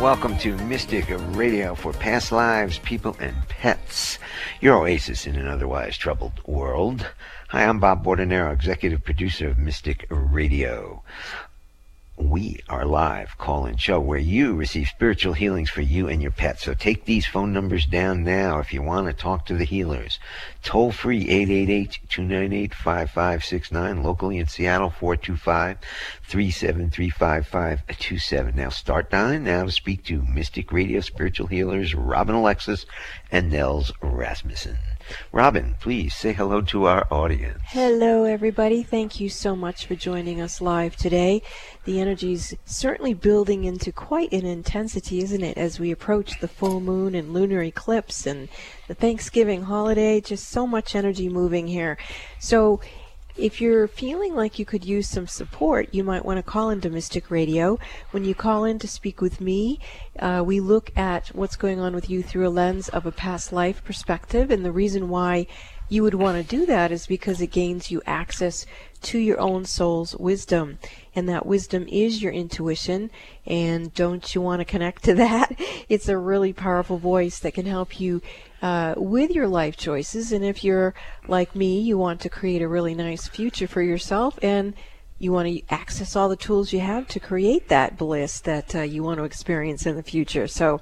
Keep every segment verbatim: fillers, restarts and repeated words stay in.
Welcome to Mystic Radio for Past Lives, People, and Pets, your oasis in an otherwise troubled world. Hi, I'm Bob Bordenero, executive producer of Mystic Radio. We are live call-in show where you receive spiritual healings for you and your pets. So take these phone numbers down now if you want to talk to the healers. Toll free eight eight eight, two nine eight, five five six nine. Locally in Seattle four two five, three seven three, five five two seven. Now start dialing now to speak to Mystic Radio spiritual healers Robin Alexis and Nels Rasmussen. Robin, please say hello to our audience. Hello, everybody. Thank you so much for joining us live today. The energy's certainly building into quite an intensity, isn't it, as we approach the full moon and lunar eclipse and the Thanksgiving holiday, just so much energy moving here. So if you're feeling like you could use some support, you might want to call into Mystic Radio. When you call in to speak with me, uh, we look at what's going on with you through a lens of a past life perspective. And the reason why you would want to do that is because it gains you access to your own soul's wisdom. And that wisdom is your intuition. And don't you want to connect to that? It's a really powerful voice that can help you Uh, with your life choices. And if you're like me, you want to create a really nice future for yourself, and you want to access all the tools you have to create that bliss that uh, you want to experience in the future. So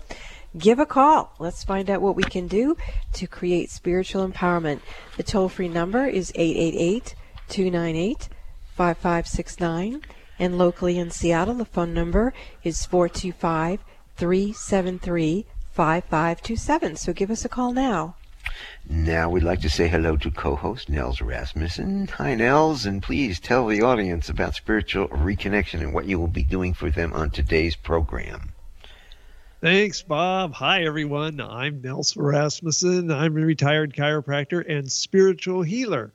give a call. Let's find out what we can do to create spiritual empowerment. The toll-free number is eight eight eight, two nine eight, five five six nine, and locally in Seattle the phone number is four two five, three seven three, five five two seven. So give us a call now. Now we'd like to say hello to co-host Nels Rasmussen. Hi, Nels, and please tell the audience about spiritual reconnection and what you will be doing for them on today's program. Thanks, Bob. Hi, everyone. I'm Nels Rasmussen. I'm a retired chiropractor and spiritual healer.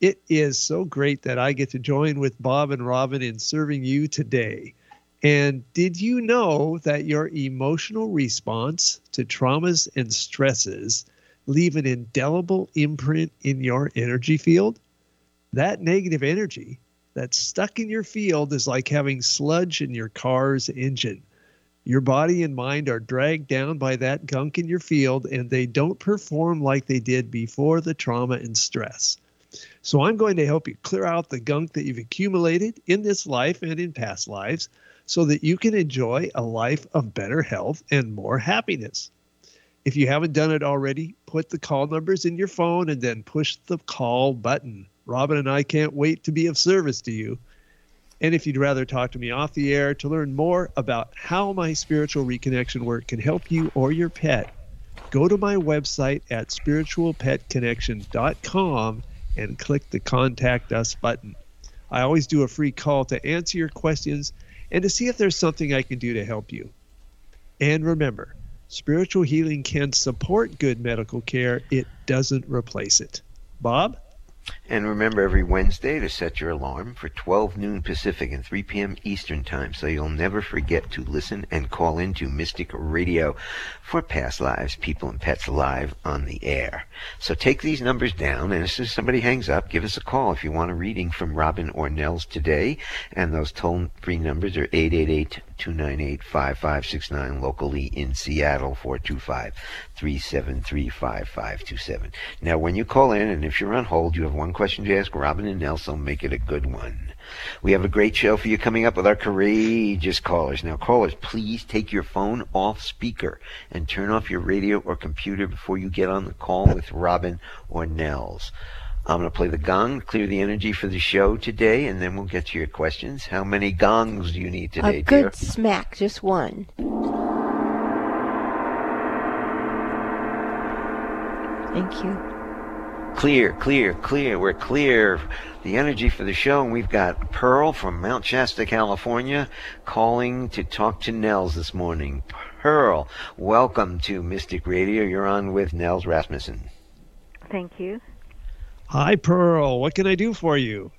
It is so great that I get to join with Bob and Robin in serving you today. And did you know that your emotional response to traumas and stresses leave an indelible imprint in your energy field? That negative energy that's stuck in your field is like having sludge in your car's engine. Your body and mind are dragged down by that gunk in your field, and they don't perform like they did before the trauma and stress. So I'm going to help you clear out the gunk that you've accumulated in this life and in past lives, so that you can enjoy a life of better health and more happiness. If you haven't done it already, put the call numbers in your phone and then push the call button. Robin and I can't wait to be of service to you. And if you'd rather talk to me off the air to learn more about how my spiritual reconnection work can help you or your pet, go to my website at spiritual pet connection dot com and click the Contact Us button. I always do a free call to answer your questions and to see if there's something I can do to help you. And remember, spiritual healing can support good medical care. It doesn't replace it. Bob? And remember every Wednesday to set your alarm for twelve noon Pacific and three p.m. Eastern Time, so you'll never forget to listen and call into Mystic Radio for Past Lives, People, and Pets live on the air. So take these numbers down, and as soon as somebody hangs up, give us a call if you want a reading from Robin or Nels today. And those toll-free numbers are eight eight eight, two nine eight, five five six nine, locally in Seattle, four two five, three seven three, five five two seven. Now, when you call in, and if you're on hold, you have one question to ask Robin and Nelson. Make it a good one. We have a great show for you coming up with our courageous callers. Now, callers, please take your phone off speaker and turn off your radio or computer before you get on the call with Robin or Nels. I'm going to play the gong, clear the energy for the show today, and then we'll get to your questions. How many gongs do you need today, a good dear? Smack, just one. Thank you. Clear, clear, clear. We're clear. The energy for the show, and we've got Pearl from Mount Shasta, California, calling to talk to Nels this morning. Pearl, welcome to Mystic Radio. You're on with Nels Rasmussen. Thank you. Hi, Pearl. What can I do for you?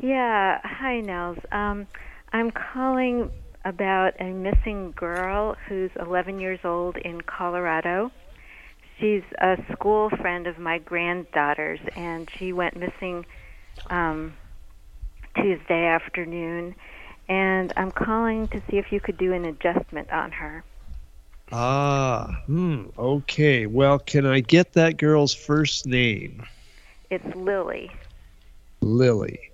Yeah. Hi, Nels. Um, I'm calling about a missing girl who's eleven years old in Colorado. She's a school friend of my granddaughter's, and she went missing um, Tuesday afternoon. and I'm calling to see if you could do an adjustment on her. Ah, hmm, okay. Well, can I get that girl's first name? It's Lily. Lily.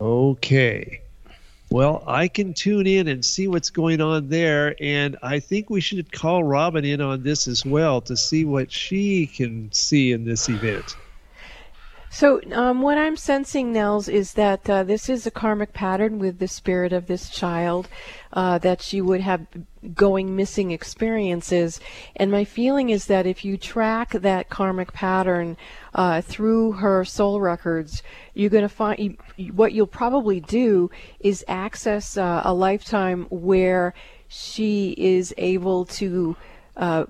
Okay. Well, I can tune in and see what's going on there, and I think we should call Robin in on this as well to see what she can see in this event. So um, what I'm sensing, Nels, is that uh, this is a karmic pattern with the spirit of this child, uh, that she would have going missing experiences. And my feeling is that if you track that karmic pattern uh, through her soul records, you're going to find you, what you'll probably do is access uh, a lifetime where she is able to Uh,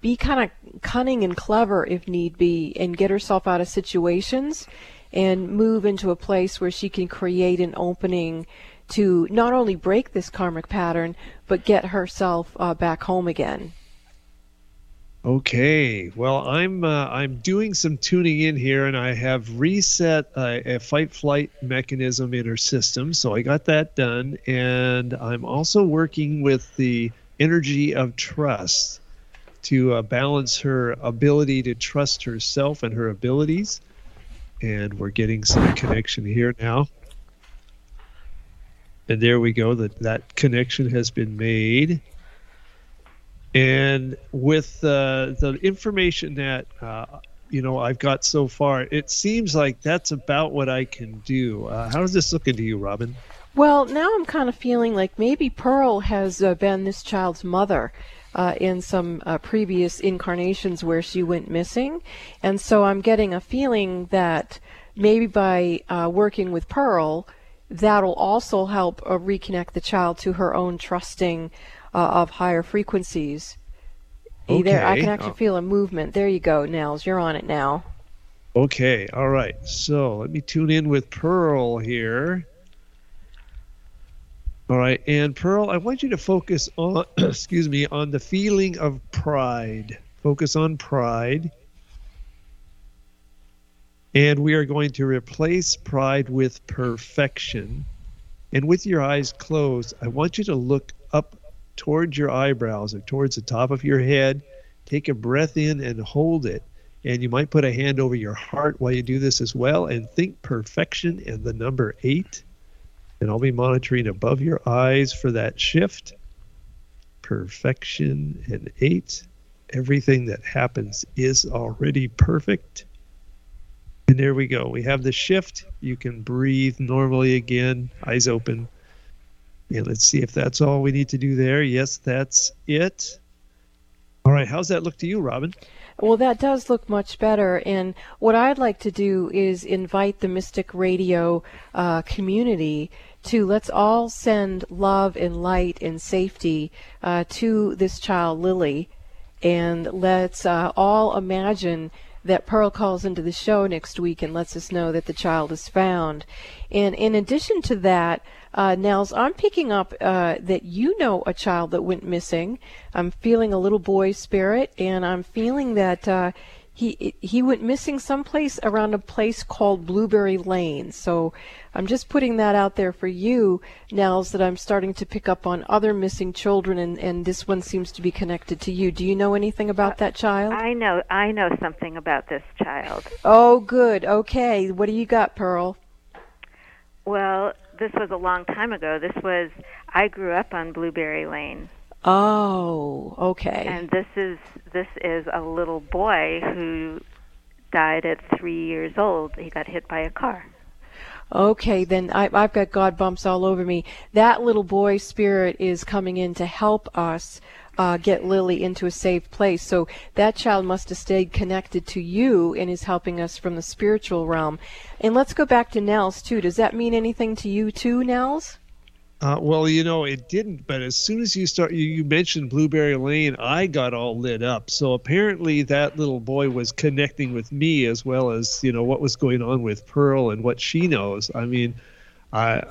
be kind of cunning and clever if need be, and get herself out of situations and move into a place where she can create an opening to not only break this karmic pattern, but get herself uh, back home again. Okay. Well, I'm uh, I'm doing some tuning in here, and I have reset uh, a fight-flight mechanism in her system, so I got that done. And I'm also working with the energy of trust to uh, balance her ability to trust herself and her abilities. And we're getting some connection here now. And there we go. That, that connection has been made. And with uh, the information that, uh, you know, I've got so far, it seems like that's about what I can do. Uh, how is this looking to you, Robin? Well, now I'm kind of feeling like maybe Pearl has uh, been this child's mother uh, in some uh, previous incarnations where she went missing. And so I'm getting a feeling that maybe by uh, working with Pearl, that'll also help uh, reconnect the child to her own trusting uh, of higher frequencies. Okay. There, I can actually oh. feel a movement. There you go, Nels. You're on it now. Okay. All right. So let me tune in with Pearl here. All right, and Pearl, I want you to focus on, excuse me, on the feeling of pride. Focus on pride. And we are going to replace pride with perfection. And with your eyes closed, I want you to look up towards your eyebrows or towards the top of your head. Take a breath in and hold it. And you might put a hand over your heart while you do this as well, and think perfection and the number eight. And I'll be monitoring above your eyes for that shift. Perfection and eight. Everything that happens is already perfect. And there we go. We have the shift. You can breathe normally again, eyes open. And let's see if that's all we need to do there. Yes, that's it. All right, how's that look to you, Robin? Well, that does look much better, and what I'd like to do is invite the Mystic Radio uh, community to let's all send love and light and safety uh, to this child, Lily, and let's uh, all imagine that Pearl calls into the show next week and lets us know that the child is found. And in addition to that, uh, Nels, I'm picking up uh, that you know a child that went missing. I'm feeling a little boy spirit, and I'm feeling that uh, he he went missing someplace around a place called Blueberry Lane. So I'm just putting that out there for you, Nels, that I'm starting to pick up on other missing children, and, and this one seems to be connected to you. Do you know anything about that child? I know, I know something about this child. Oh, good. Okay. What do you got, Pearl? Well, this was a long time ago. This was, I grew up on Blueberry Lane. Oh, okay. And this is, this is a little boy who died at three years old. He got hit by a car. Okay, then I, I've got God bumps all over me. That little boy spirit is coming in to help us uh, get Lily into a safe place. So that child must have stayed connected to you and is helping us from the spiritual realm. And let's go back to Nels, too. Does that mean anything to you, too, Nels? Uh, well, you know, it didn't, but as soon as you start, you, you mentioned Blueberry Lane, I got all lit up. So apparently that little boy was connecting with me as well as, you know, what was going on with Pearl and what she knows. I mean, I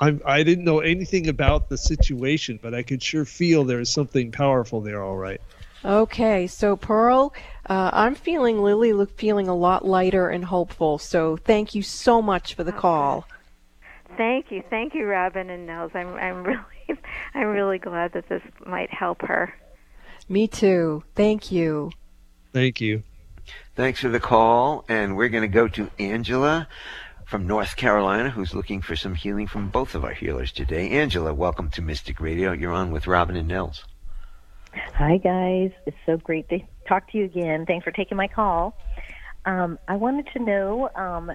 I'm, I didn't know anything about the situation, but I could sure feel there was something powerful there, all right. Okay, so Pearl, uh, I'm feeling Lily look feeling a lot lighter and hopeful. So thank you so much for the call. Thank you, thank you, Robin and Nels. I'm I'm really I'm really glad that this might help her. Me too. Thank you. Thank you. Thanks for the call, and we're going to go to Angela from North Carolina, who's looking for some healing from both of our healers today. Angela, welcome to Mystic Radio. You're on with Robin and Nels. Hi, guys. It's so great to talk to you again. Thanks for taking my call. Um, I wanted to know um,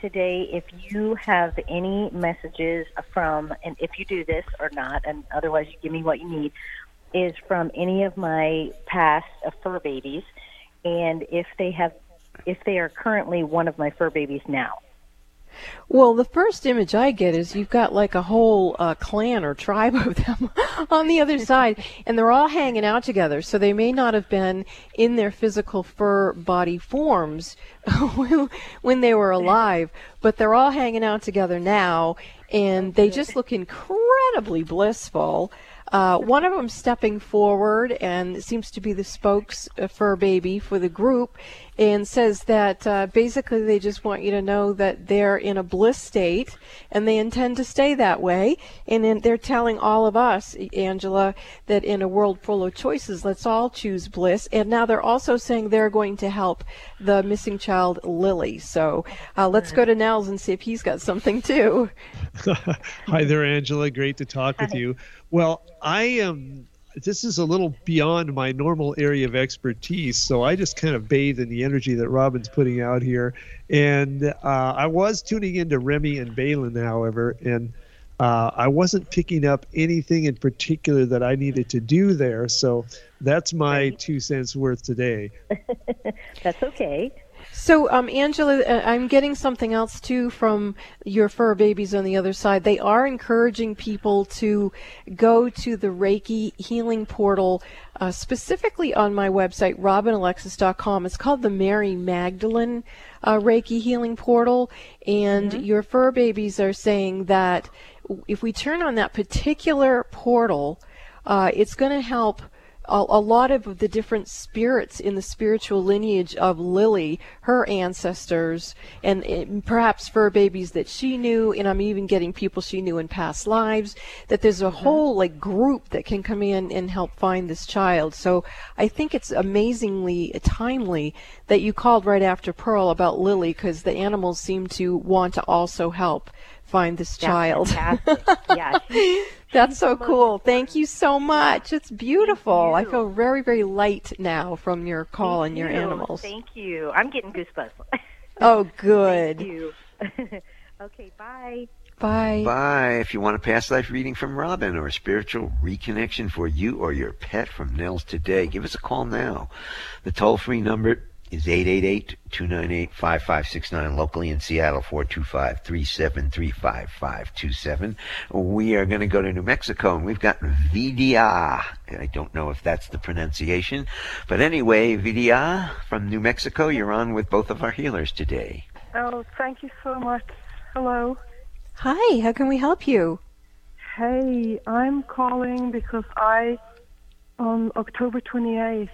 today if you have any messages from, and if you do this or not, and otherwise you give me what you need, is from any of my past uh, fur babies, and if they have, if they are currently one of my fur babies now. Well, the first image I get is you've got like a whole uh, clan or tribe of them on the other side, and they're all hanging out together. So they may not have been in their physical fur body forms when they were alive, but they're all hanging out together now, and they just look incredibly blissful. Uh, one of them stepping forward and seems to be the spokes uh, fur baby for the group, and says that uh, basically they just want you to know that they're in a bliss state and they intend to stay that way. And in, they're telling all of us, Angela, that in a world full of choices, let's all choose bliss. And now they're also saying they're going to help the missing child, Lily. So uh, let's go to Nels and see if he's got something too. Hi there, Angela. Great to talk Hi. with you. Well, I am, this is a little beyond my normal area of expertise, so I just kind of bathe in the energy that Robin's putting out here. And uh, I was tuning into Remy and Balin, however, and uh, I wasn't picking up anything in particular that I needed to do there. So that's my two cents worth today. That's okay. So, um, Angela, I'm getting something else, too, from your fur babies on the other side. They are encouraging people to go to the Reiki healing portal, uh, specifically on my website, Robin Alexis dot com. It's called the Mary Magdalene uh, Reiki healing portal, and mm-hmm. your fur babies are saying that if we turn on that particular portal, uh, it's going to help a lot of the different spirits in the spiritual lineage of Lily, her ancestors, and perhaps fur babies that she knew, and I'm even getting people she knew in past lives, that there's a whole like group that can come in and help find this child. So I think it's amazingly timely that you called right after Pearl about Lily, because the animals seem to want to also help find this That's child. Yeah. That's so cool. Thank you so much. It's beautiful. I feel very, very light now from your call Thank and your you. animals. Thank you. I'm getting goosebumps. Oh, good. Thank you. Okay, bye. Bye. Bye. If you want a past life reading from Robin or a spiritual reconnection for you or your pet from Nels today, give us a call now. The toll-free number is eight eight eight, two nine eight, five five six nine locally in Seattle, four two five, three seven three, five five two seven. We are going to go to New Mexico, and we've got Vidya. I don't know if that's the pronunciation, but anyway, Vidya from New Mexico, you're on with both of our healers today. Oh, thank you so much. Hello. Hi, how can we help you? Hey, I'm calling because I, on October twenty-eighth,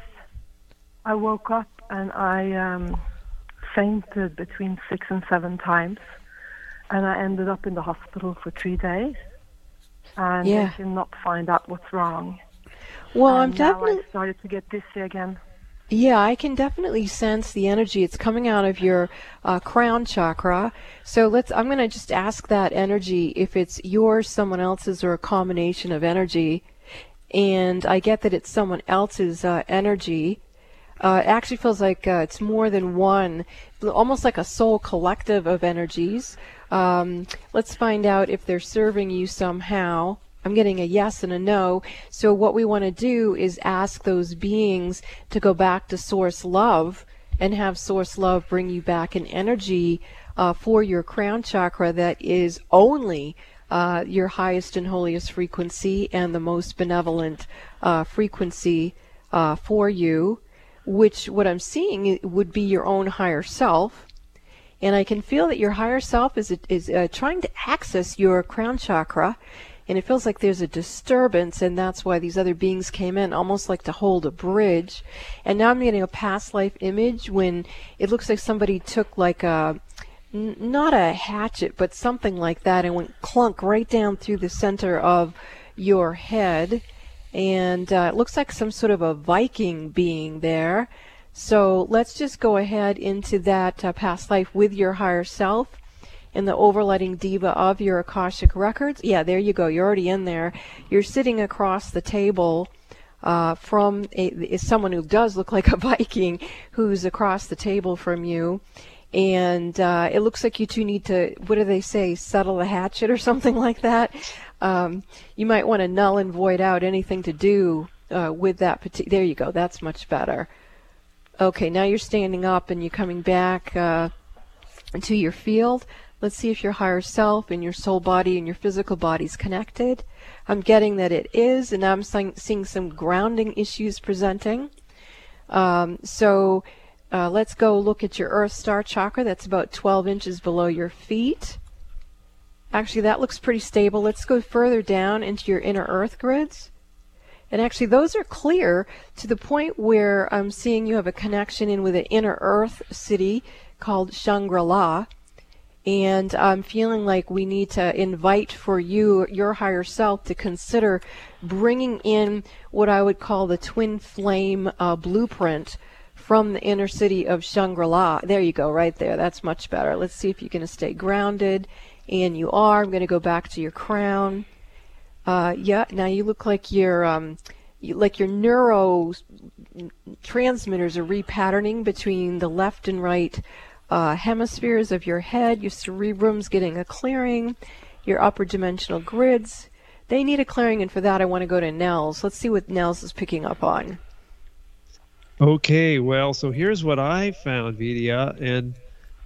I woke up and I um, fainted between six and seven times, and I ended up in the hospital for three days, and yeah. I did not find out what's wrong. Well, and I'm definitely now I started to get dizzy again. Yeah, I can definitely sense the energy. It's coming out of your uh, crown chakra. So let's. I'm going to just ask that energy if it's yours, someone else's, or a combination of energy. And I get that it's someone else's uh, energy. Uh, it actually feels like uh, it's more than one, almost like a soul collective of energies. Um, let's find out if they're serving you somehow. I'm getting a yes and a no. So what we want to do is ask those beings to go back to Source Love and have Source Love bring you back an energy uh, for your crown chakra that is only uh, your highest and holiest frequency and the most benevolent uh, frequency uh, for you, which what I'm seeing would be your own higher self. And I can feel that your higher self is is uh, trying to access your crown chakra, and it feels like there's a disturbance, and that's why these other beings came in, almost like to hold a bridge. And now I'm getting a past life image when it looks like somebody took like a n not a hatchet, but something like that, and went clunk right down through the center of your head. And uh, it looks like some sort of a Viking being there. So let's just go ahead into that uh, past life with your higher self and the overlighting diva of your Akashic records. Yeah, there you go. You're already in there. You're sitting across the table uh, from a, is someone who does look like a Viking, who's across the table from you. And uh, it looks like you two need to, what do they say, settle the hatchet or something like that. Um, you might want to null and void out anything to do uh, with that particular. There you go. That's much better. Okay, now you're standing up and you're coming back uh, to your field. Let's see if your higher self and your soul body and your physical body is connected. I'm getting that it is, and I'm seeing some grounding issues presenting. Um, so... Uh, let's go look at your Earth Star Chakra. That's about twelve inches below your feet. Actually, that looks pretty stable. Let's go further down into your inner Earth grids. And actually, those are clear to the point where I'm seeing you have a connection in with an inner Earth city called Shangri-La. And I'm feeling like we need to invite for you, your higher self, to consider bringing in what I would call the twin flame uh, blueprint from the inner city of Shangri-La. There you go, right there. That's much better. Let's see if you're going to stay grounded. And you are. I'm going to go back to your crown. Uh, yeah, now you look like your, um, you, like your neurotransmitters are repatterning between the left and right uh, hemispheres of your head. Your cerebrum's getting a clearing. Your upper dimensional grids, they need a clearing. And for that, I want to go to Nels. Let's see what Nels is picking up on. Okay, well, so here's what I found, Vidya, and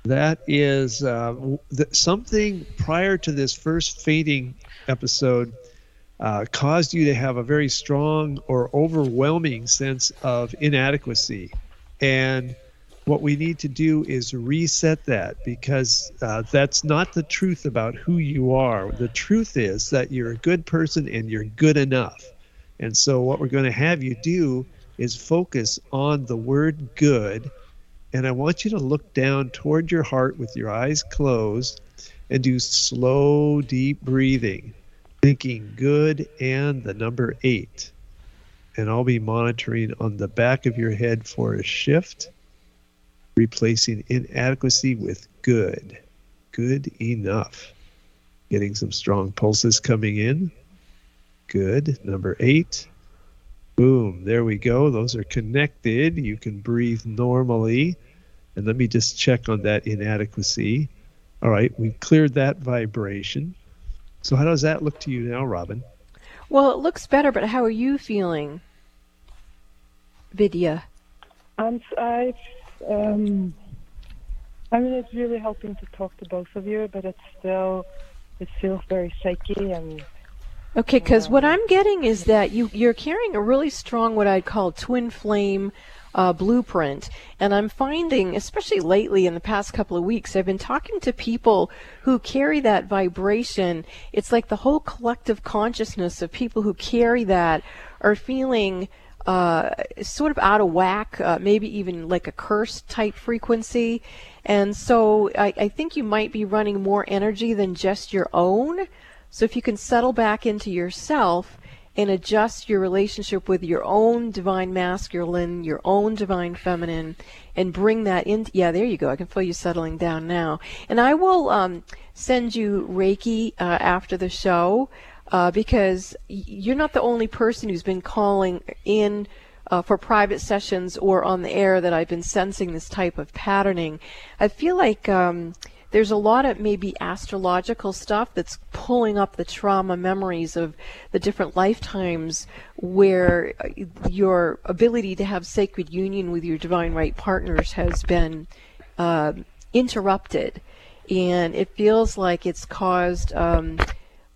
that is uh, that something prior to this first fainting episode uh, caused you to have a very strong or overwhelming sense of inadequacy. And what we need to do is reset that, because uh, that's not the truth about who you are. The truth is that you're a good person and you're good enough. And so what we're going to have you do is focus on the word good, and I want you to look down toward your heart with your eyes closed and do slow, deep breathing, thinking good and the number eight. And I'll be monitoring on the back of your head for a shift, replacing inadequacy with good, good enough. Getting some strong pulses coming in. Good, number eight. Boom, there we go. Those are connected. You can breathe normally. And let me just check on that inadequacy. All right, we've cleared that vibration. So how does that look to you now, Robin? Well, it looks better, but how are you feeling, Vidya? I'm, I, um, I mean, it's really helping to talk to both of you, but it's still, it feels very shaky and... Okay, because what I'm getting is that you, you're carrying a really strong, what I'd call twin flame uh, blueprint. And I'm finding, especially lately in the past couple of weeks, I've been talking to people who carry that vibration. It's like the whole collective consciousness of people who carry that are feeling uh, sort of out of whack, uh, maybe even like a curse type frequency. And so I, I think you might be running more energy than just your own. So if you can settle back into yourself and adjust your relationship with your own divine masculine, your own divine feminine, and bring that in. Yeah, there you go. I can feel you settling down now. And I will um, send you Reiki uh, after the show uh, because you're not the only person who's been calling in Uh, for private sessions or on the air that I've been sensing this type of patterning. I feel like um, there's a lot of maybe astrological stuff that's pulling up the trauma memories of the different lifetimes where your ability to have sacred union with your divine right partners has been uh, interrupted. And it feels like it's caused... Um,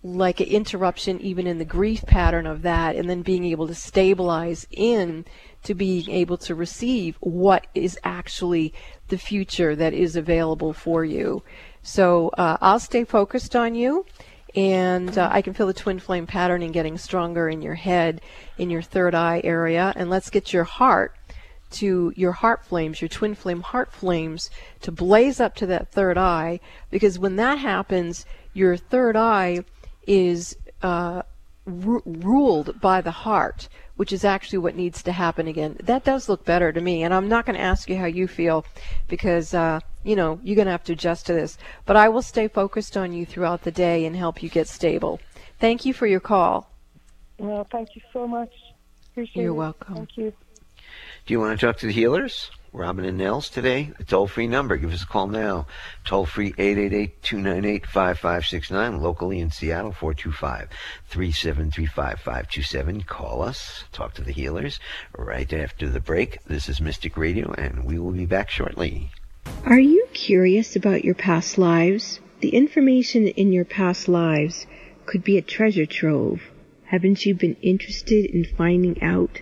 like an interruption even in the grief pattern of that, and then being able to stabilize in to being able to receive what is actually the future that is available for you. So uh, I'll stay focused on you, and uh, I can feel the twin flame patterning getting stronger in your head, in your third eye area. And let's get your heart to your heart flames, your twin flame heart flames, to blaze up to that third eye, because when that happens, your third eye is uh, ru ruled by the heart, which is actually what needs to happen again. That does look better to me, and I'm not going to ask you how you feel, because uh, you know, you're going to have to adjust to this. But I will stay focused on you throughout the day and help you get stable. Thank you for your call. Well, thank you so much. Appreciate You're it. welcome. Thank you. Do you want to talk to the healers, Robin and Nels, today? The toll-free number. Give us a call now. Toll-free eight eight eight, two nine eight, five five six nine. Locally in Seattle, four two five, three seven three, five five two seven. Call us. Talk to the healers right after the break. This is Mystic Radio, and we will be back shortly. Are you curious about your past lives? The information in your past lives could be a treasure trove. Haven't you been interested in finding out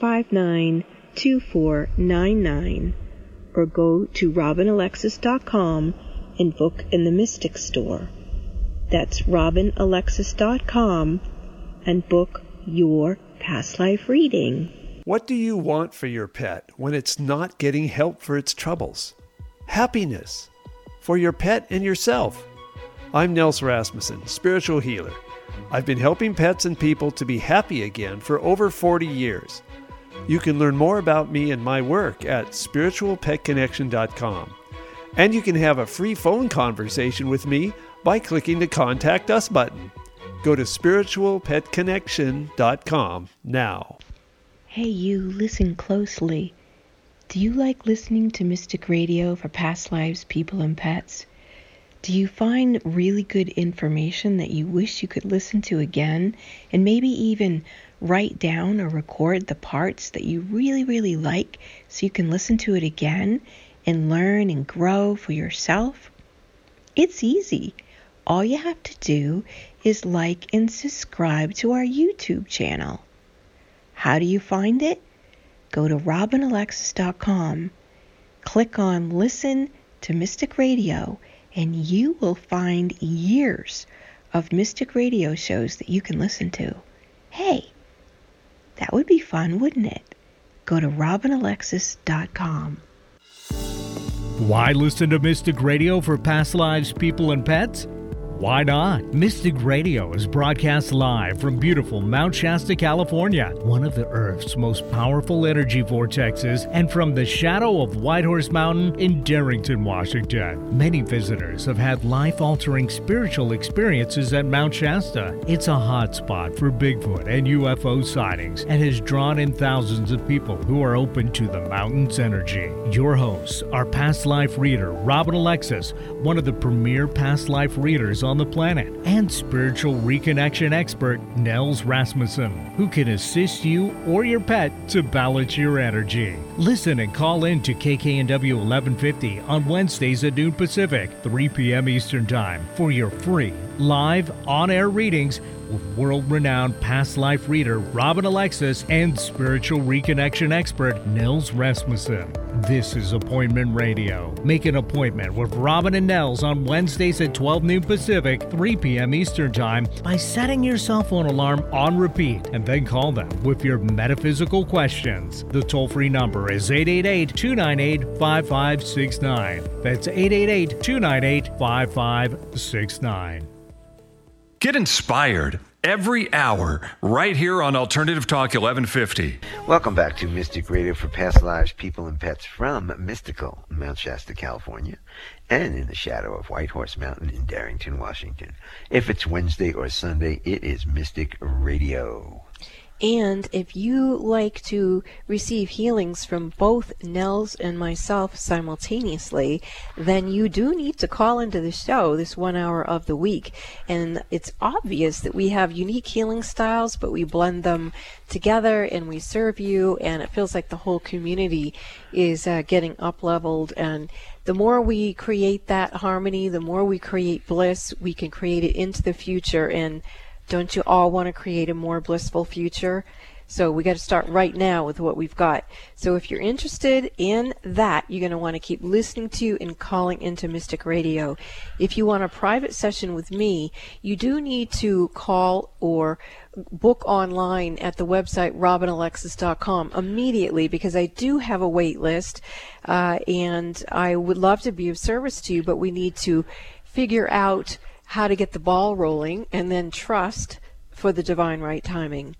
five nine, two four nine nine, or go to Robin Alexis dot com and book in the Mystic Store. That's Robin Alexis dot com and book your past life reading. What do you want for your pet when it's not getting help for its troubles? Happiness for your pet and yourself. I'm Nels Rasmussen, spiritual healer. I've been helping pets and people to be happy again for over forty years. You can learn more about me and my work at spiritual pet connection dot com. And you can have a free phone conversation with me by clicking the Contact Us button. Go to spiritual pet connection dot com now. Hey, you, listen closely. Do you like listening to Mystic Radio for past lives, people, and pets? Do you find really good information that you wish you could listen to again, and maybe even write down or record the parts that you really, really like so you can listen to it again and learn and grow for yourself? It's easy. All you have to do is like and subscribe to our YouTube channel. How do you find it? Go to Robin Alexis dot com. Click on Listen to Mystic Radio, and you will find years of Mystic Radio shows that you can listen to. Hey, that would be fun, wouldn't it? Go to Robin Alexis dot com. Why listen to Mystic Radio for past lives, people, and pets? Why not? Mystic Radio is broadcast live from beautiful Mount Shasta, California, one of the Earth's most powerful energy vortexes, and from the shadow of Whitehorse Mountain in Darrington, Washington. Many visitors have had life-altering spiritual experiences at Mount Shasta. It's a hotspot for Bigfoot and U F O sightings and has drawn in thousands of people who are open to the mountain's energy. Your hosts are past life reader Robin Alexis, one of the premier past life readers on the planet, and spiritual reconnection expert Nels Rasmussen, who can assist you or your pet to balance your energy. Listen and call in to K K N W eleven fifty on Wednesdays at noon Pacific, three p m Eastern Time for your free live on-air readings with world-renowned past life reader Robin Alexis and spiritual reconnection expert Nels Rasmussen. This is Appointment Radio. Make an appointment with Robin and Nels on Wednesdays at twelve noon Pacific, three p m Eastern Time by setting your cell phone alarm on repeat, and then call them with your metaphysical questions. The toll-free number is eight eight eight, two nine eight, five five six nine. That's eight eight eight, two nine eight, five five six nine. Get inspired every hour right here on Alternative Talk eleven fifty. Welcome back to Mystic Radio for past lives, people, and pets from mystical Mount Shasta, California, and in the shadow of Whitehorse Mountain in Darrington, Washington. If it's Wednesday or Sunday, it is Mystic Radio. And if you like to receive healings from both Nels and myself simultaneously, then you do need to call into the show this one hour of the week. And it's obvious that we have unique healing styles, but we blend them together and we serve you, and it feels like the whole community is uh, getting up-leveled. And the more we create that harmony, the more we create bliss, we can create it into the future. And don't you all want to create a more blissful future? So we got to start right now with what we've got. So if you're interested in that, you're going to want to keep listening to and calling into Mystic Radio. If you want a private session with me, you do need to call or book online at the website Robin Alexis dot com immediately, because I do have a wait list, uh, and I would love to be of service to you, but we need to figure out how to get the ball rolling, and then trust for the divine right timing.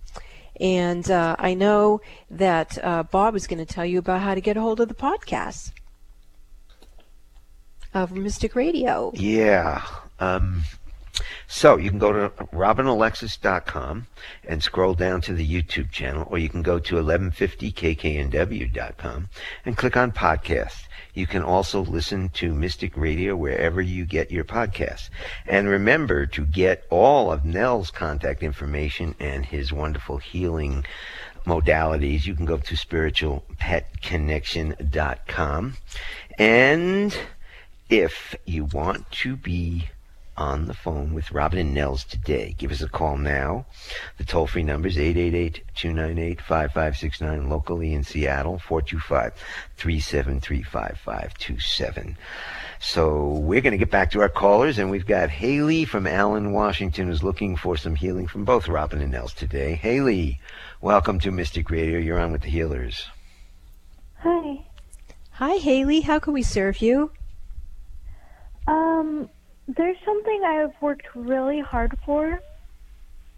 And uh, I know that uh, Bob is going to tell you about how to get a hold of the podcast of Mystic Radio. Yeah. Um, so you can go to Robin Alexis dot com and scroll down to the YouTube channel, or you can go to eleven fifty K K N W dot com and click on Podcasts. You can also listen to Mystic Radio wherever you get your podcasts. And remember to get all of Nels' contact information and his wonderful healing modalities. You can go to spiritual pet connection dot com. And if you want to be on the phone with Robin and Nels today, give us a call now. The toll-free number is eight eight eight, two nine eight, five five six nine, locally in Seattle, four two five, three seven three, five five two seven. So we're going to get back to our callers, and we've got Haley from Allen, Washington, who's looking for some healing from both Robin and Nels today. Haley, welcome to Mystic Radio. You're on with the healers. Hi. Hi, Haley. How can we serve you? Um... There's something I've worked really hard for,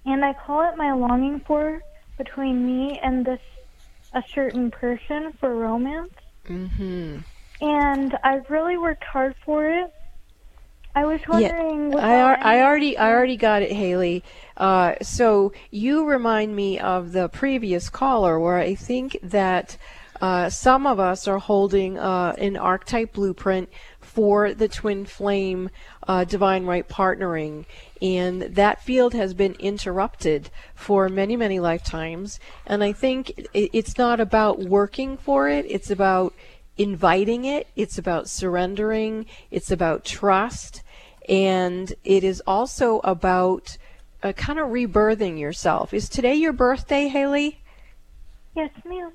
and I call it my longing for, between me and this a certain person for romance. Mm-hmm. And I've really worked hard for it. I was wondering. Yeah, I, ar- I already, I already got it, Haley. Uh, so you remind me of the previous caller, where I think that uh, some of us are holding uh, an archetype blueprint for the twin flame uh, divine right partnering, and that field has been interrupted for many many lifetimes. And I think it's not about working for it, it's about inviting it, it's about surrendering, it's about trust, and it is also about uh, kind of rebirthing yourself. Is today your birthday, Haley? Yes, ma'am.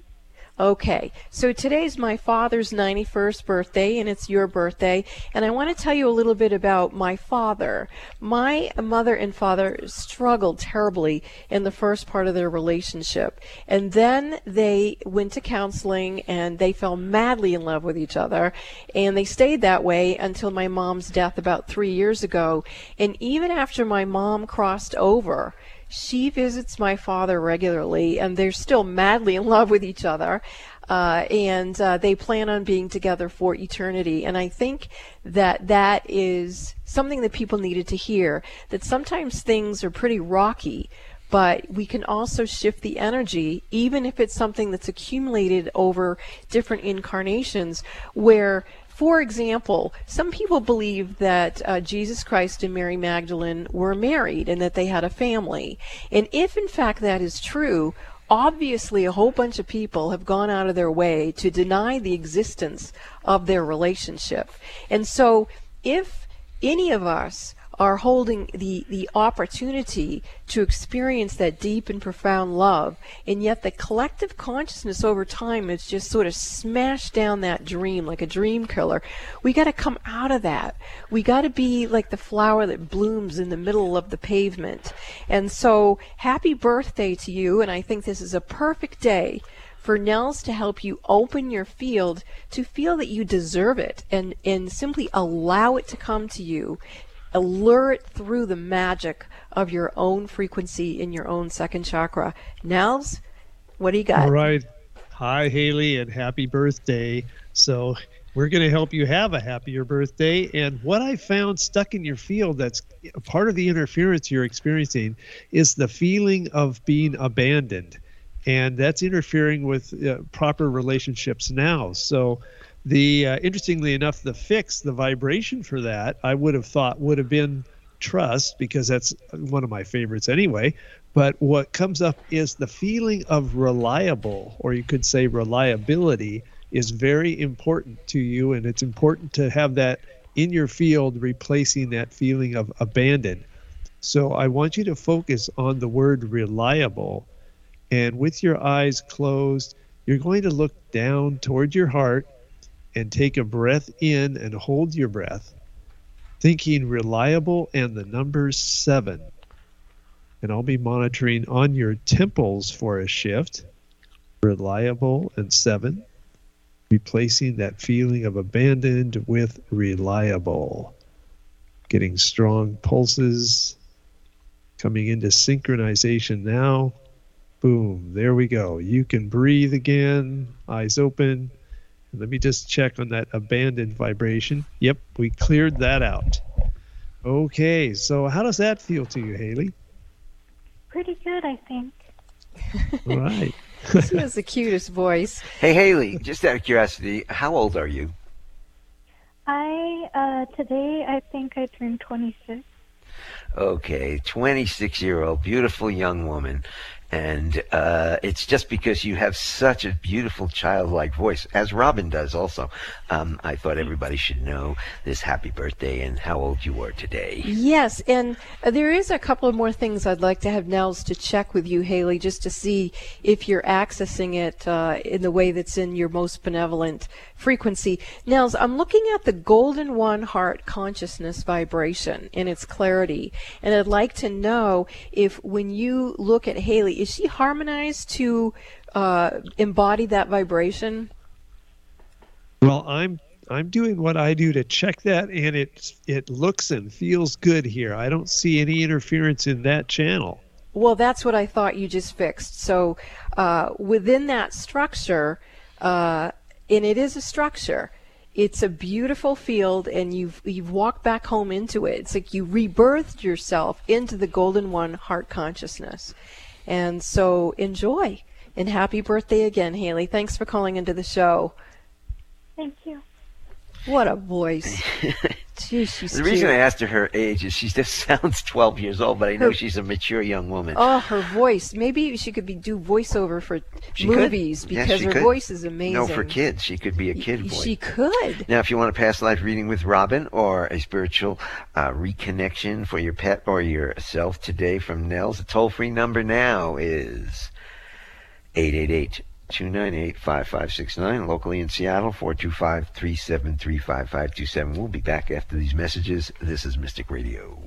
Okay, so today's my father's ninety-first birthday, and it's your birthday, and I want to tell you a little bit about my father. My mother and father struggled terribly in the first part of their relationship, and then they went to counseling, and they fell madly in love with each other, and they stayed that way until my mom's death about three years ago. And even after my mom crossed over, she visits my father regularly, and they're still madly in love with each other, uh, and uh, they plan on being together for eternity. And I think that that is something that people needed to hear, that sometimes things are pretty rocky, but we can also shift the energy, even if it's something that's accumulated over different incarnations, where, for example, some people believe that uh, Jesus Christ and Mary Magdalene were married and that they had a family. And if, in fact, that is true, obviously a whole bunch of people have gone out of their way to deny the existence of their relationship. And so if any of us are holding the, the opportunity to experience that deep and profound love, and yet the collective consciousness over time has just sort of smashed down that dream like a dream killer, we got to come out of that. We got to be like the flower that blooms in the middle of the pavement. And so happy birthday to you, and I think this is a perfect day for Nels to help you open your field to feel that you deserve it, and, and simply allow it to come to you. Allure it through the magic of your own frequency in your own second chakra. Nels, what do you got? All right. Hi, Haley, and happy birthday. So We're going to help you have a happier birthday. And what I found stuck in your field that's part of the interference you're experiencing is the feeling of being abandoned. And that's interfering with uh, proper relationships now. So the uh, interestingly enough, the fix, the vibration for that, I would have thought would have been trust, because that's one of my favorites anyway. But what comes up is the feeling of reliable, or you could say reliability, is very important to you, and it's important to have that in your field, replacing that feeling of abandon. So I want you to focus on the word reliable, and with your eyes closed, you're going to look down toward your heart and take a breath in and hold your breath, thinking reliable and the number seven. And I'll be monitoring on your temples for a shift, reliable and seven, replacing that feeling of abandoned with reliable. Getting strong pulses, coming into synchronization now. Boom, there we go. You can breathe again, eyes open. Let me just check on that abandoned vibration. Yep, we cleared that out. Okay, so how does that feel to you, Haley? Pretty good, I think. All right. She has the cutest voice. Hey, Haley, just out of curiosity, how old are you? I, uh, today I think I turned twenty-six. Okay, twenty-six-year-old, beautiful young woman. And uh, it's just because you have such a beautiful childlike voice, as Robin does also. Um, I thought everybody should know this happy birthday and how old you are today. Yes, and there is a couple of more things I'd like to have Nels to check with you, Haley, just to see if you're accessing it uh, in the way that's in your most benevolent frequency. Nels, I'm looking at the Golden One Heart Consciousness vibration in its clarity, and I'd like to know if when you look at Haley, is she harmonized to uh, embody that vibration? Well, I'm I'm doing what I do to check that, and it it looks and feels good here. I don't see any interference in that channel. Well, that's what I thought you just fixed. So uh, within that structure, uh, and it is a structure. It's a beautiful field, and you've you've walked back home into it. It's like you rebirthed yourself into the Golden One Heart Consciousness. And so enjoy, and happy birthday again, Haley. Thanks for calling into the show. Thank you. What a voice. Jeez, she's the reason cute. I asked her her age is she just sounds twelve years old, but I know her, she's a mature young woman. Oh, her voice. Maybe she could be do voiceover for she movies could. because yes, her could. voice is amazing. No, for kids. She could be a kid voice. She could. Now, if you want a past life reading with Robin or a spiritual uh, reconnection for your pet or yourself today from Nels, the toll-free number now is eight eight eight, two nine eight, five five six nine. Locally in Seattle, four two five, three seven three, five five two seven. We'll be back after these messages. This is Mystic Radio.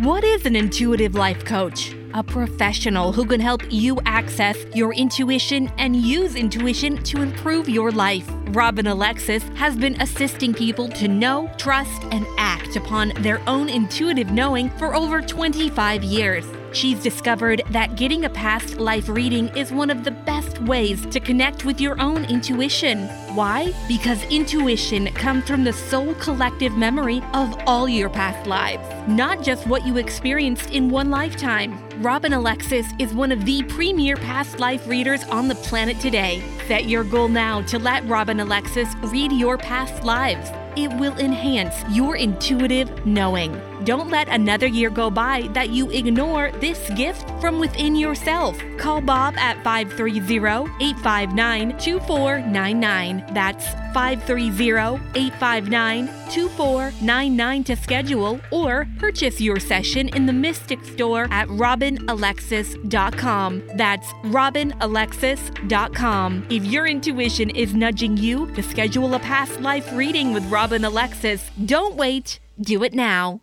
What is an intuitive life coach? A professional who can help you access your intuition and use intuition to improve your life. Robin Alexis has been assisting people to know, trust, and act upon their own intuitive knowing for over twenty-five years. She's discovered that getting a past life reading is one of the best ways to connect with your own intuition. Why? Because intuition comes from the soul collective memory of all your past lives, not just what you experienced in one lifetime. Robin Alexis is one of the premier past life readers on the planet today. Set your goal now to let Robin Alexis read your past lives. It will enhance your intuitive knowing. Don't let another year go by that you ignore this gift from within yourself. Call Bob at five three zero, eight five nine, two four nine nine. That's five three zero, eight five nine, two four nine nine to schedule or purchase your session in the Mystic Store at Robin Alexis dot com. That's Robin Alexis dot com. If your intuition is nudging you to schedule a past life reading with Robin Alexis, don't wait. Do it now.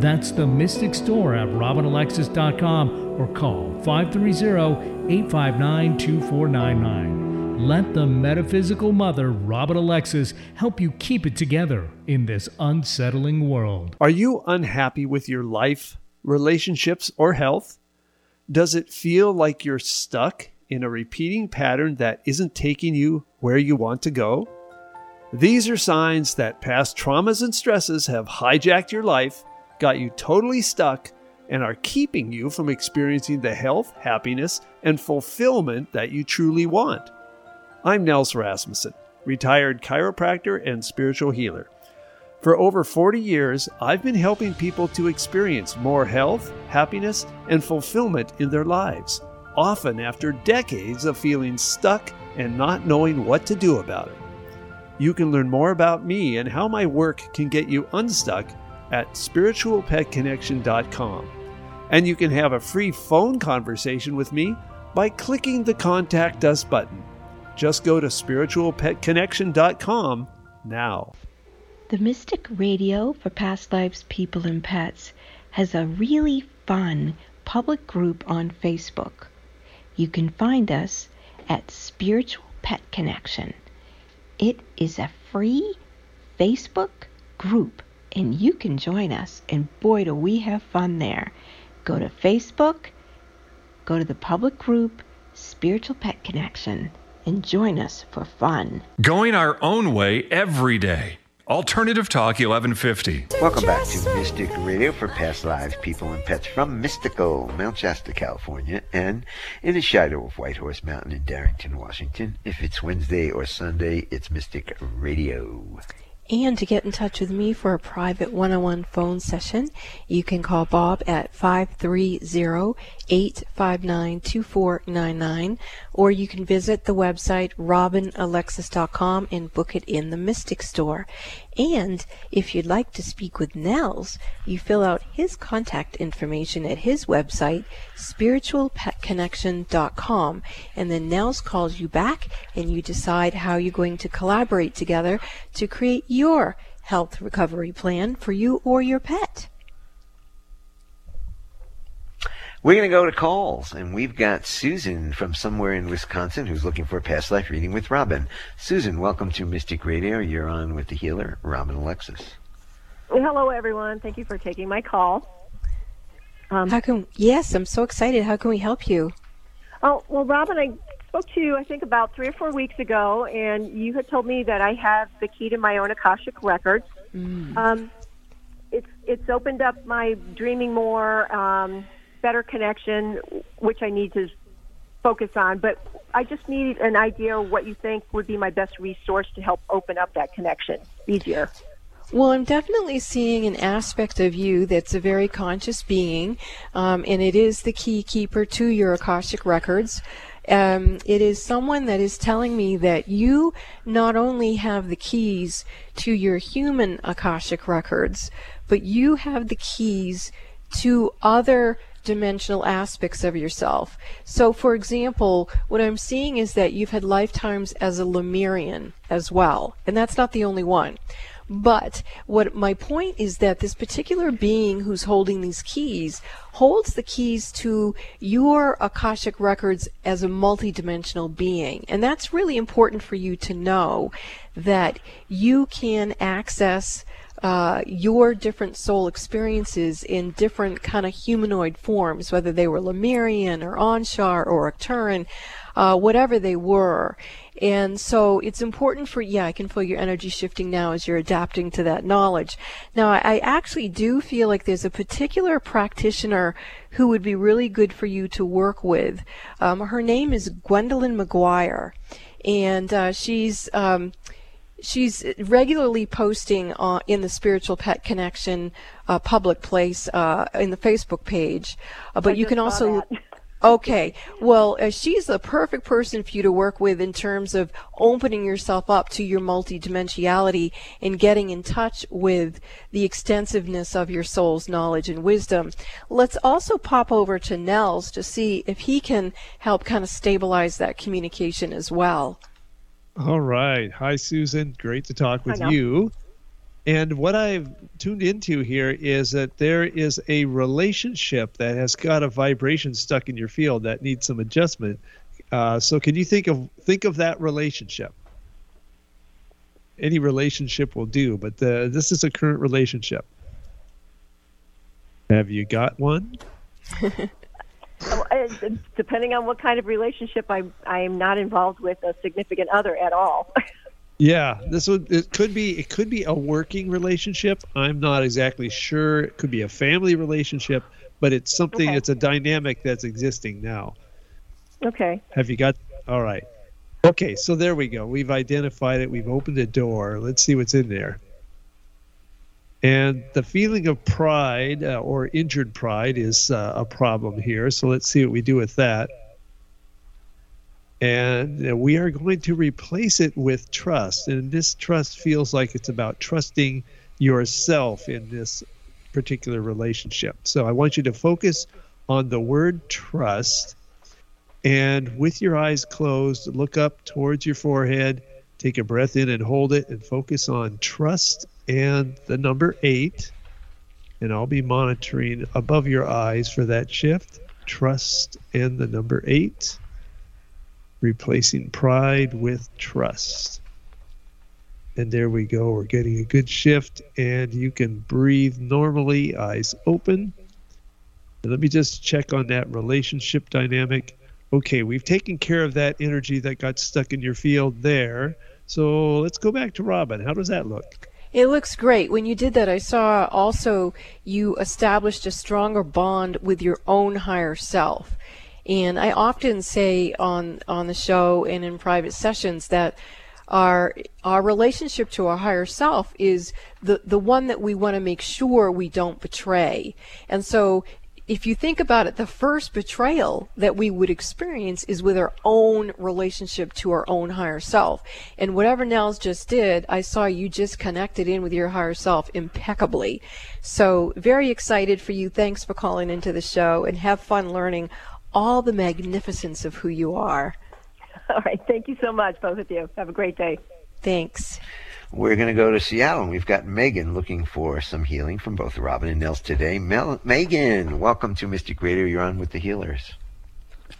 That's the Mystic Store at Robin Alexis dot com, or call five three zero, eight five nine, two four nine nine. Let the metaphysical mother, Robin Alexis, help you keep it together in this unsettling world. Are you unhappy with your life, relationships, or health? Does it feel like you're stuck in a repeating pattern that isn't taking you where you want to go? These are signs that past traumas and stresses have hijacked your life, got you totally stuck, and are keeping you from experiencing the health, happiness, and fulfillment that you truly want. I'm Nels Rasmussen, retired chiropractor and spiritual healer. For over forty years, I've been helping people to experience more health, happiness, and fulfillment in their lives, often after decades of feeling stuck and not knowing what to do about it. You can learn more about me and how my work can get you unstuck at spiritual pet connection dot com. And you can have a free phone conversation with me by clicking the Contact Us button. Just go to spiritual pet connection dot com now. The Mystic Radio for Past Lives, People, and Pets has a really fun public group on Facebook. You can find us at Spiritual Pet Connection. It is a free Facebook group, and you can join us, and boy do we have fun there. Go to Facebook, go to the public group, Spiritual Pet Connection, and join us for fun. Going our own way every day. Alternative Talk eleven fifty. Welcome back to Mystic Radio for Past Lives, People, and Pets from mystical Mount Shasta, California, and in the shadow of Whitehorse Mountain in Darrington, Washington. If it's Wednesday or Sunday, it's Mystic Radio. And to get in touch with me for a private one-on-one phone session, you can call Bob at five three zero, eight five nine, two four nine nine, or you can visit the website Robin Alexis dot com and book it in the Mystic Store. And if you'd like to speak with Nels, you fill out his contact information at his website, spiritual pet connection dot com, and then Nels calls you back and you decide how you're going to collaborate together to create your health recovery plan for you or your pet. We're going to go to calls, and we've got Susan from somewhere in Wisconsin who's looking for a past life reading with Robin. Susan, welcome to Mystic Radio. You're on with the healer, Robin Alexis. Well, hello, everyone. Thank you for taking my call. Um, How can? Yes, I'm so excited. How can we help you? Oh, well, Robin, I spoke to you, I think, about three or four weeks ago, and you had told me that I have the key to my own Akashic records. Mm. Um, it's, it's opened up my dreaming more... Um, better connection, which I need to focus on, but I just need an idea of what you think would be my best resource to help open up that connection easier. Well, I'm definitely seeing an aspect of you that's a very conscious being, um, and it is the key keeper to your Akashic records. Um, it is someone that is telling me that you not only have the keys to your human Akashic records, but you have the keys to other dimensional aspects of yourself. So, for example, what I'm seeing is that you've had lifetimes as a Lemurian as well, and that's not the only one. But what my point is that this particular being who's holding these keys holds the keys to your Akashic records as a multidimensional being, and that's really important for you to know that you can access Uh, your different soul experiences in different kind of humanoid forms, whether they were Lemurian or Onshar or Arcturan, uh, whatever they were. And so it's important for, yeah, I can feel your energy shifting now as you're adapting to that knowledge. Now, I, I actually do feel like there's a particular practitioner who would be really good for you to work with. Um, her name is Gwendolyn McGuire, and uh, she's... Um, she's regularly posting uh, in the Spiritual Pet Connection uh, public place uh, in the Facebook page. Uh, but I you can also... Okay, well, uh, she's the perfect person for you to work with in terms of opening yourself up to your multidimensionality and getting in touch with the extensiveness of your soul's knowledge and wisdom. Let's also pop over to Nels to see if he can help kind of stabilize that communication as well. All right. Hi, Susan. Great to talk with you. And what I've tuned into here is that there is a relationship that has got a vibration stuck in your field that needs some adjustment. Uh, so can you think of think of that relationship? Any relationship will do, but the, this is a current relationship. Have you got one? Depending on what kind of relationship, I I am not involved with a significant other at all. Yeah, this would it could be it could be a working relationship. I'm not exactly sure. It could be a family relationship, but it's something. Okay. It's a dynamic that's existing now. Okay. Have you got? All right. Okay, so there we go. We've identified it. We've opened a door. Let's see what's in there. And the feeling of pride uh, or injured pride is uh, a problem here. So let's see what we do with that. And we are going to replace it with trust. And this trust feels like it's about trusting yourself in this particular relationship. So I want you to focus on the word trust. And with your eyes closed, look up towards your forehead. Take a breath in and hold it and focus on trust and the number eight. And I'll be monitoring above your eyes for that shift. Trust and the number eight. Replacing pride with trust. And there we go. We're getting a good shift, and you can breathe normally, eyes open. And let me just check on that relationship dynamic. Okay, we've taken care of that energy that got stuck in your field there. So let's go back to Robin. How does that look? It looks great. When you did that, I saw also you established a stronger bond with your own higher self. And I often say on on the show and in private sessions that our our relationship to our higher self is the the one that we want to make sure we don't betray. And so if you think about it, the first betrayal that we would experience is with our own relationship to our own higher self. And whatever Nels just did, I saw you just connected in with your higher self impeccably. So very excited for you. Thanks for calling into the show, and have fun learning all the magnificence of who you are. All right. Thank you so much, both of you. Have a great day. Thanks. We're going to go to Seattle, and we've got Megan looking for some healing from both Robin and Nels today. Mel- Megan, welcome to Mystic Radio. You're on with the healers.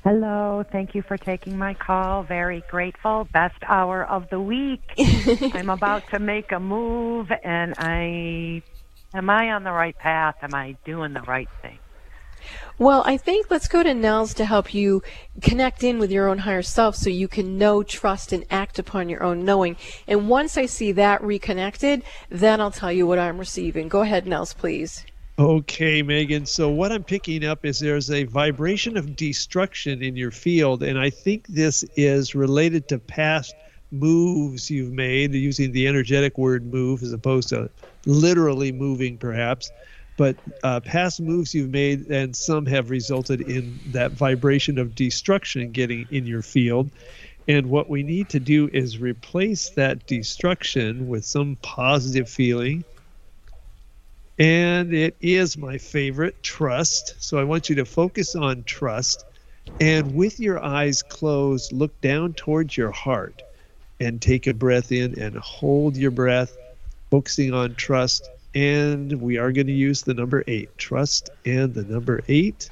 Hello. Thank you for taking my call. Very grateful. Best hour of the week. I'm about to make a move, and I am I on the right path? Am I doing the right thing? Well, I think let's go to Nels to help you connect in with your own higher self so you can know, trust, and act upon your own knowing. And once I see that reconnected, then I'll tell you what I'm receiving. Go ahead, Nels, please. Okay, Megan. So what I'm picking up is there's a vibration of destruction in your field, and I think this is related to past moves you've made, using the energetic word move as opposed to literally moving perhaps. But uh, past moves you've made, and some have resulted in that vibration of destruction getting in your field. And what we need to do is replace that destruction with some positive feeling. And it is my favorite, trust. So I want you to focus on trust. And with your eyes closed, look down towards your heart and take a breath in and hold your breath, focusing on trust. And we are going to use the number eight, trust and the number eight.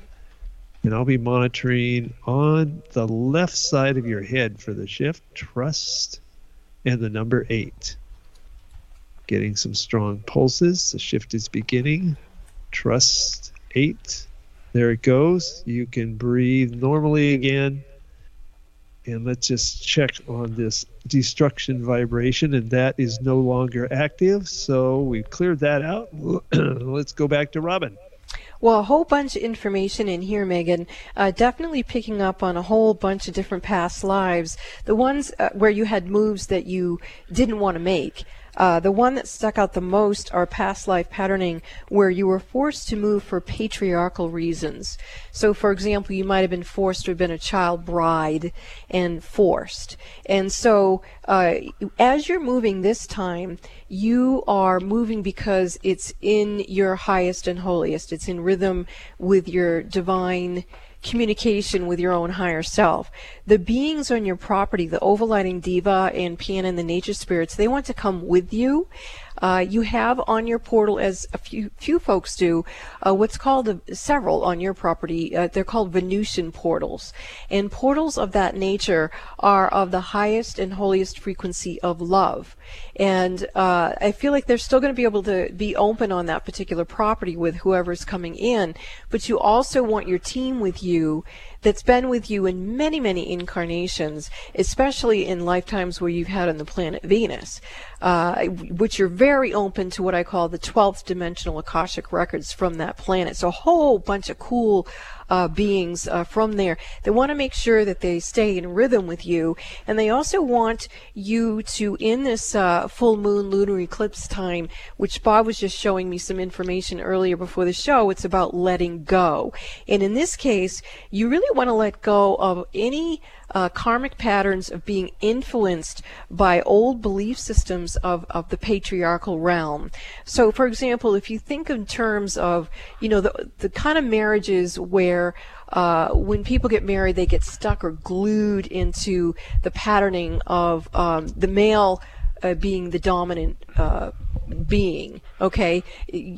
And I'll be monitoring on the left side of your head for the shift, trust and the number eight. Getting some strong pulses. The shift is beginning. Trust eight. There it goes. You can breathe normally again. And let's just check on this destruction vibration, and that is no longer active. So we've cleared that out. Let's go back to Robin. Well, a whole bunch of information in here, Megan. Uh, definitely picking up on a whole bunch of different past lives. The ones uh, where you had moves that you didn't want to make. Uh, the one that stuck out the most are past life patterning, where you were forced to move for patriarchal reasons. So, for example, you might have been forced to have been a child bride and forced. And so, uh, as you're moving this time, you are moving because it's in your highest and holiest. It's in rhythm with your divine communication with your own higher self. The beings on your property, the overlighting diva and Piana and the nature spirits, they want to come with you. Uh, you have on your portal, as a few few folks do, uh, what's called a, several on your property. Uh, they're called Venusian portals, and portals of that nature are of the highest and holiest frequency of love. And uh, I feel like they're still going to be able to be open on that particular property with whoever's coming in. But you also want your team with you that's been with you in many, many incarnations, especially in lifetimes where you've had on the planet Venus, uh, which are very open to what I call the twelfth dimensional Akashic records from that planet. So a whole bunch of cool Uh, beings uh, from there. They want to make sure that they stay in rhythm with you, and they also want you to, in this uh, full moon lunar eclipse time, which Bob was just showing me some information earlier before the show, it's about letting go. And in this case, you really want to let go of any uh, karmic patterns of being influenced by old belief systems of, of the patriarchal realm. So, for example, if you think in terms of, you know, the, the kind of marriages where Uh, when people get married, they get stuck or glued into the patterning of um, the male uh, being the dominant uh, being. Okay,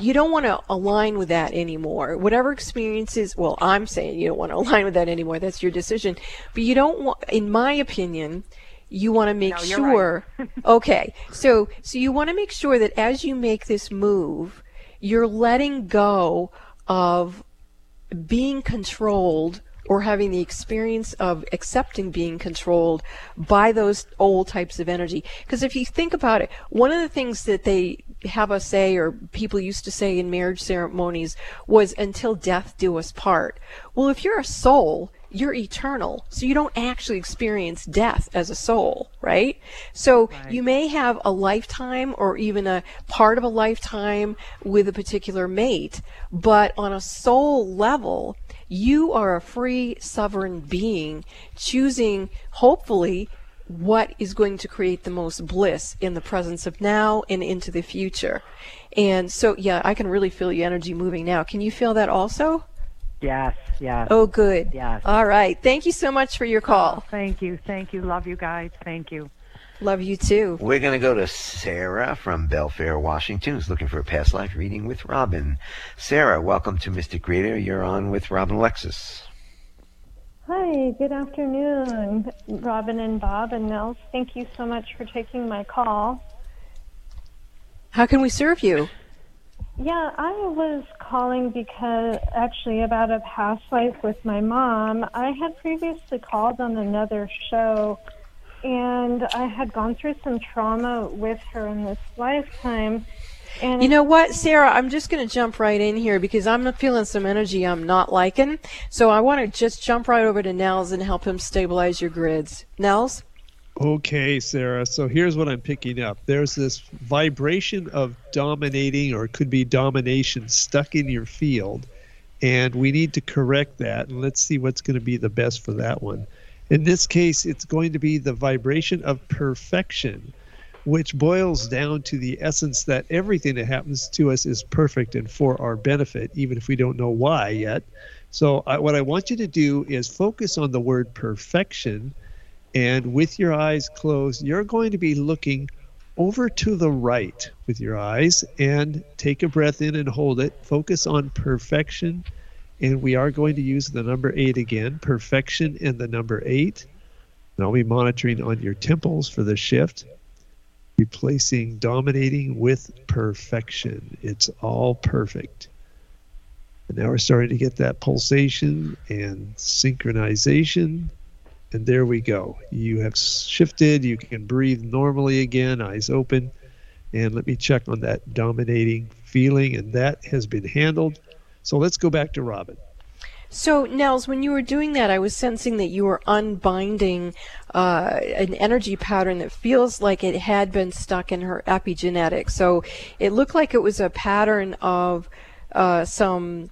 you don't want to align with that anymore. Whatever experiences, well, I'm saying you don't want to align with that anymore. That's your decision. But you don't want, in my opinion, you want to make no, sure. Right. Okay, so so you want to make sure that as you make this move, you're letting go of being controlled or having the experience of accepting being controlled by those old types of energy. Because if you think about it, one of the things that they have us say, or people used to say in marriage ceremonies, was until death do us part. Well, if you're a soul, you're eternal, so you don't actually experience death as a soul, right? So right. You may have a lifetime or even a part of a lifetime with a particular mate, but on a soul level, you are a free, sovereign being choosing, hopefully, what is going to create the most bliss in the presence of now and into the future. And so, yeah, I can really feel your energy moving now. Can you feel that also? Yes, yes. Oh, good. Yes. All right. Thank you so much for your call. Oh, thank you. Thank you. Love you guys. Thank you. Love you too. We're going to go to Sarah from Belfair, Washington, who's looking for a past life reading with Robin. Sarah, welcome to Mystic Radio. You're on with Robin Alexis. Hi. Good afternoon, Robin and Bob and Nels. Thank you so much for taking my call. How can we serve you? Yeah, I was calling because, actually, about a past life with my mom. I had previously called on another show, and I had gone through some trauma with her in this lifetime. And you know what, Sarah, I'm just going to jump right in here because I'm feeling some energy I'm not liking. So I want to just jump right over to Nels and help him stabilize your grids. Nels? Okay, Sarah, so here's what I'm picking up. There's this vibration of dominating, or it could be domination, stuck in your field, and we need to correct that, and let's see what's going to be the best for that one. In this case, it's going to be the vibration of perfection, which boils down to the essence that everything that happens to us is perfect and for our benefit, even if we don't know why yet. So I, what I want you to do is focus on the word perfection. And with your eyes closed, you're going to be looking over to the right with your eyes, and take a breath in and hold it. Focus on perfection. And we are going to use the number eight again, perfection and the number eight. And I'll be monitoring on your temples for the shift, replacing dominating with perfection. It's all perfect. And now we're starting to get that pulsation and synchronization. And there we go. You have shifted. You can breathe normally again, eyes open. And let me check on that dominating feeling. And that has been handled. So let's go back to Robin. So, Nels, when you were doing that, I was sensing that you were unbinding uh, an energy pattern that feels like it had been stuck in her epigenetics. So it looked like it was a pattern of uh, some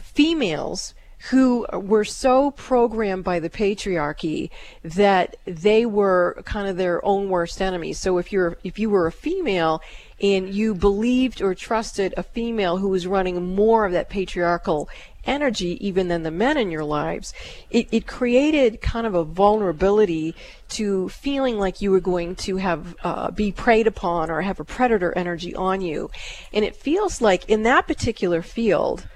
females who were so programmed by the patriarchy that they were kind of their own worst enemies. So if you're if you were a female and you believed or trusted a female who was running more of that patriarchal energy even than the men in your lives, it, it created kind of a vulnerability to feeling like you were going to have uh, be preyed upon or have a predator energy on you. And it feels like in that particular field,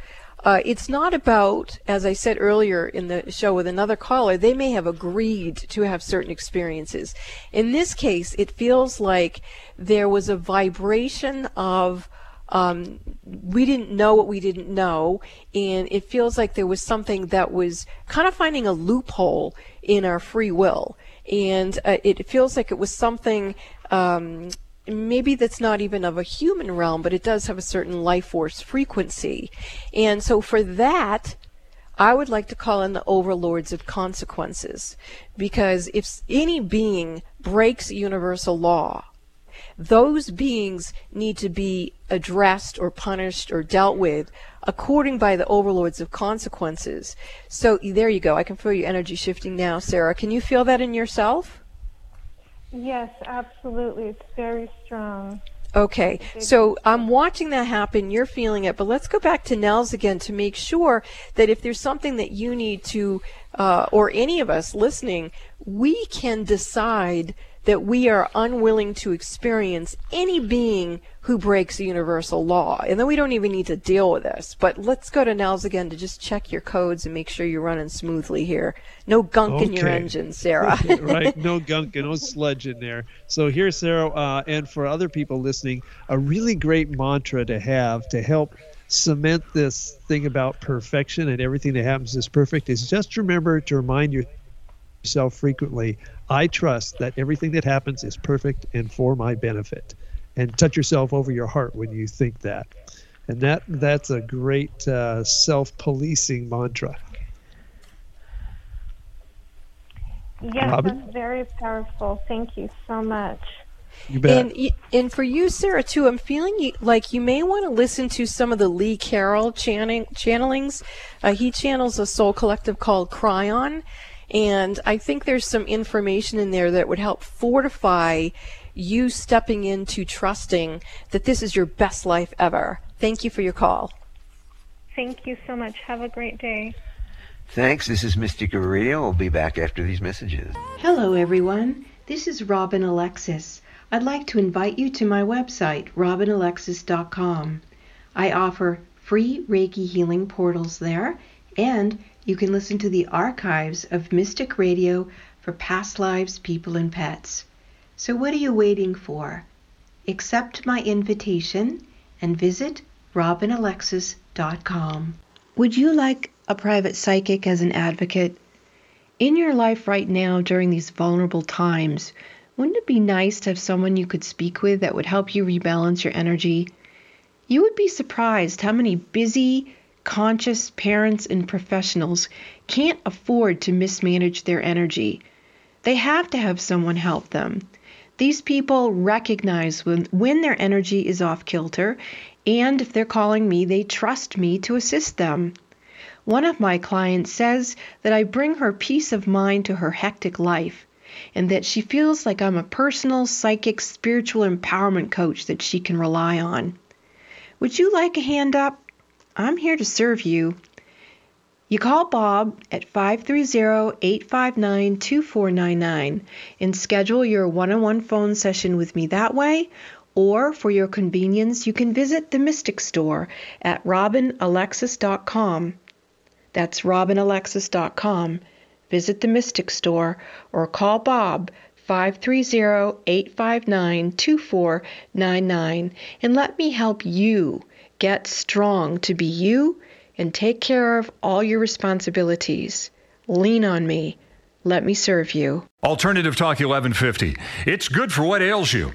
Uh, it's not about, as I said earlier in the show with another caller, they may have agreed to have certain experiences. In this case, it feels like there was a vibration of um, we didn't know what we didn't know, and it feels like there was something that was kind of finding a loophole in our free will. And uh, it feels like it was something um, maybe that's not even of a human realm, but it does have a certain life force frequency. And so for that, I would like to call in the overlords of consequences, because if any being breaks universal law, those beings need to be addressed or punished or dealt with according by the overlords of consequences. So there you go. I can feel your energy shifting now, Sarah. Can you feel that in yourself? Yes, absolutely. It's very strong. Okay, so I'm watching that happen. You're feeling it. But let's go back to Nels again to make sure that if there's something that you need to, uh, or any of us listening, we can decide that we are unwilling to experience any being who breaks universal law. And then we don't even need to deal with this. But let's go to Nels again to just check your codes and make sure you're running smoothly here. No gunk okay. in your engine, Sarah. Right, no gunk and no sludge in there. So here, Sarah, uh, and for other people listening, a really great mantra to have to help cement this thing about perfection and everything that happens is perfect is just remember to remind yourself yourself frequently, I trust that everything that happens is perfect and for my benefit. And touch yourself over your heart when you think that. And that that's a great uh, self-policing mantra. Yes, Robin? That's very powerful. Thank you so much. You bet. And, and for you, Sarah, too, I'm feeling like you may want to listen to some of the Lee Carroll channeling, channelings. Uh, he channels a soul collective called Cryon. And I think there's some information in there that would help fortify you stepping into trusting that this is your best life ever. Thank you for your call. Thank you so much. Have a great day. Thanks. This is Mystic Radio. We'll be back after these messages. Hello, everyone. This is Robin Alexis. I'd like to invite you to my website, Robin Alexis dot com. I offer free Reiki healing portals there, and you can listen to the archives of Mystic Radio for past lives, people, and pets. So what are you waiting for? Accept my invitation and visit Robin Alexis dot com. Would you like a private psychic as an advocate? In your life right now during these vulnerable times, wouldn't it be nice to have someone you could speak with that would help you rebalance your energy? You would be surprised how many busy, conscious parents and professionals can't afford to mismanage their energy. They have to have someone help them. These people recognize when, when their energy is off kilter, and if they're calling me, they trust me to assist them. One of my clients says that I bring her peace of mind to her hectic life, and that she feels like I'm a personal, psychic, spiritual empowerment coach that she can rely on. Would you like a hand up? I'm here to serve you. You call Bob at five three zero, eight five nine, two four nine nine and schedule your one-on-one phone session with me that way, or for your convenience, you can visit the Mystic Store at Robin Alexis dot com. That's Robin Alexis dot com. Visit the Mystic Store or call Bob five three zero, eight five nine, two four nine nine and let me help you get strong to be you and take care of all your responsibilities. Lean on me. Let me serve you. Alternative Talk eleven fifty. It's good for what ails you.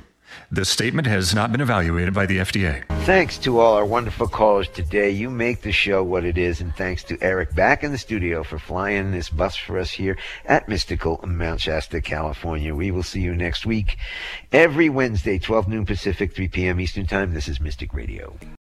This statement has not been evaluated by the F D A. Thanks to all our wonderful callers today. You make the show what it is. And thanks to Eric back in the studio for flying this bus for us here at mystical Mount Shasta, California. We will see you next week, every Wednesday, twelve noon Pacific, three p.m. Eastern Time. This is Mystic Radio.